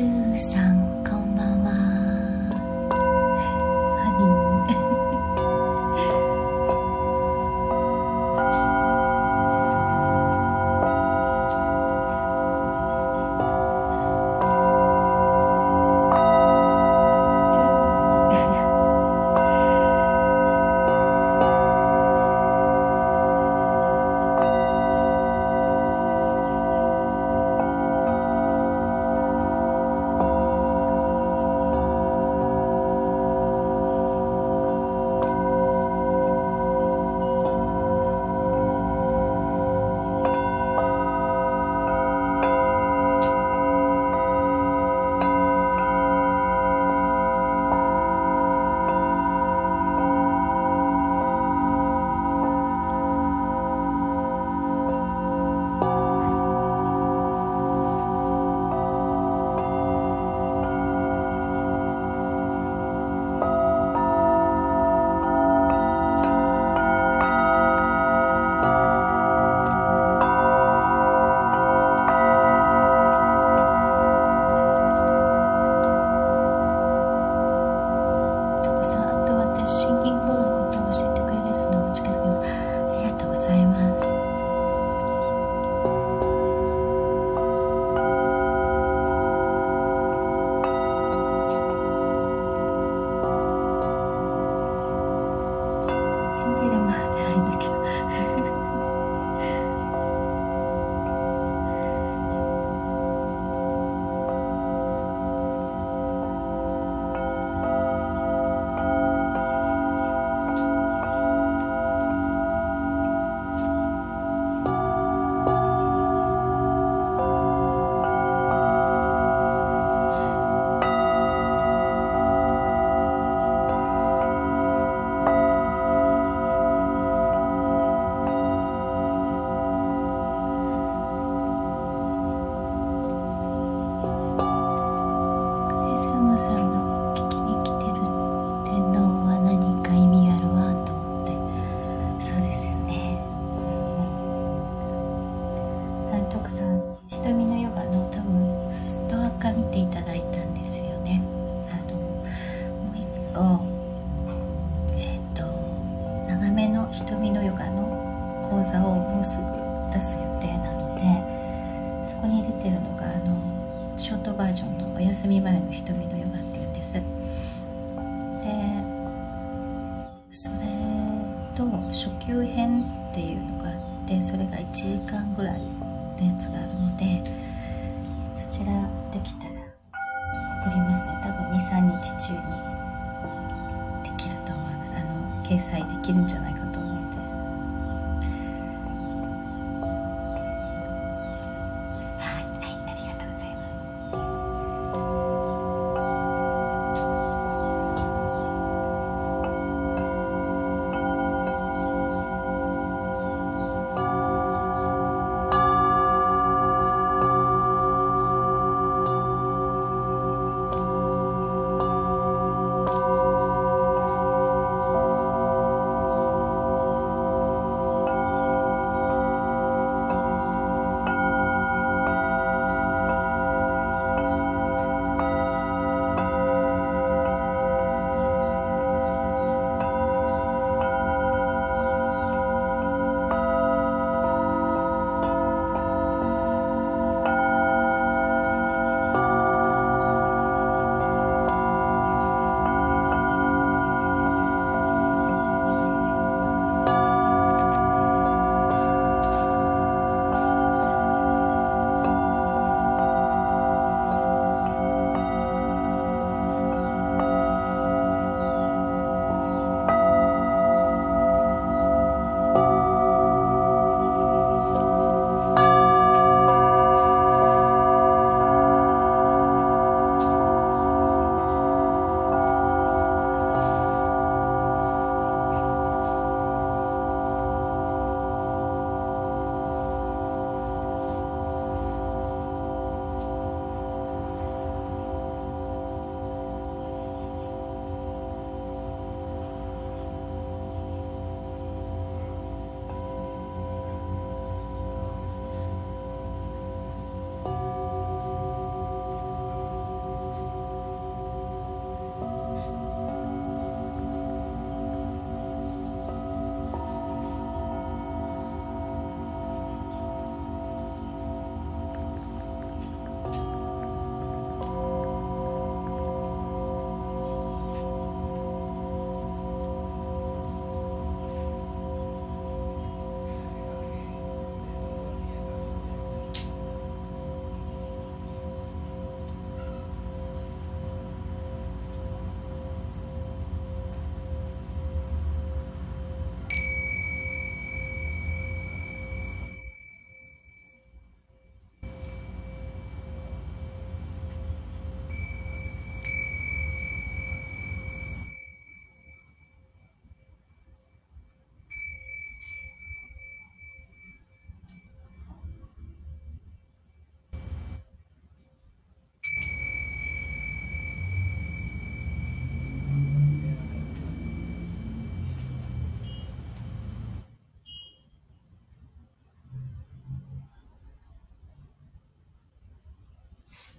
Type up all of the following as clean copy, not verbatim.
13、こんばんは。あ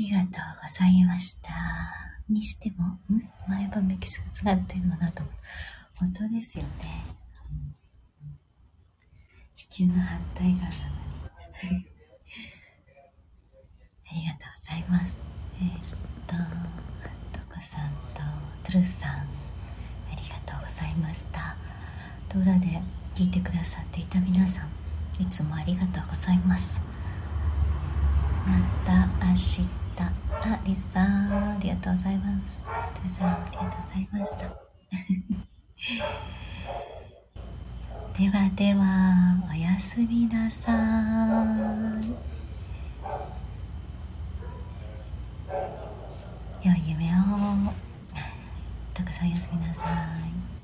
りがとうございました。にしても、毎晩メキシコ使ってるのだと。本当ですよね。地球の反対側なのに。ありがとうございます。トコさんとトゥルさん、ありがとうございました。裏で聞いてくださっていた皆さん、いつもありがとうございます。また明日。あ、リスさん、ありがとうございます。トゥルさん、ありがとうございました。ではでは、おやすみなさーい。良い夢を。たくさんおやすみなさい。